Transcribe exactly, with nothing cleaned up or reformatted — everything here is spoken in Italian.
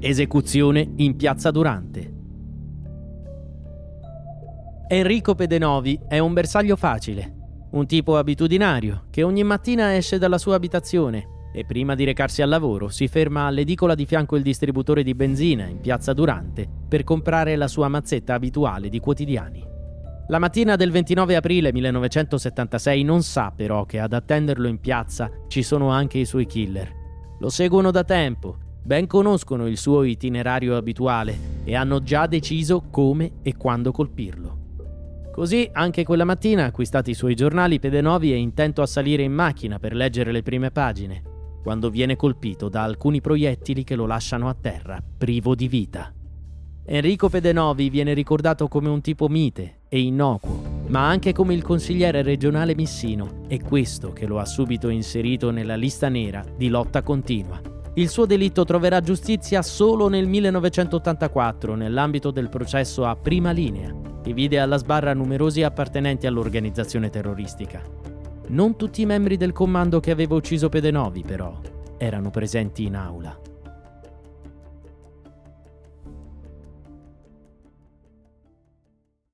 Esecuzione in Piazza Durante. Enrico Pedenovi è un bersaglio facile, un tipo abitudinario che ogni mattina esce dalla sua abitazione e prima di recarsi al lavoro si ferma all'edicola di fianco il distributore di benzina in Piazza Durante per comprare la sua mazzetta abituale di quotidiani. La mattina del ventinove aprile millenovecentosettantasei non sa però che ad attenderlo in piazza ci sono anche i suoi killer. Lo seguono da tempo, ben conoscono il suo itinerario abituale e hanno già deciso come e quando colpirlo. Così, anche quella mattina, acquistati i suoi giornali, Pedenovi è intento a salire in macchina per leggere le prime pagine, quando viene colpito da alcuni proiettili che lo lasciano a terra, privo di vita. Enrico Pedenovi viene ricordato come un tipo mite e innocuo, ma anche come il consigliere regionale missino, e questo che lo ha subito inserito nella lista nera di Lotta Continua. Il suo delitto troverà giustizia solo nel millenovecentottantaquattro, nell'ambito del processo a Prima linea, che vide alla sbarra numerosi appartenenti all'organizzazione terroristica. Non tutti i membri del comando che aveva ucciso Pedenovi, però, erano presenti in aula.